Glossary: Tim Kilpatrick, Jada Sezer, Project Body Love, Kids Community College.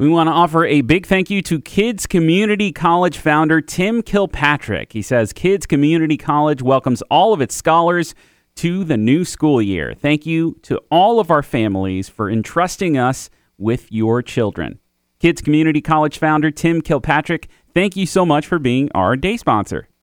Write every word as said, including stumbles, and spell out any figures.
We want to offer a big thank you to Kids Community College founder Tim Kilpatrick. He says Kids Community College welcomes all of its scholars to the new school year. Thank you to all of our families for entrusting us with your children. Kids Community College founder Tim Kilpatrick, thank you so much for being our day sponsor.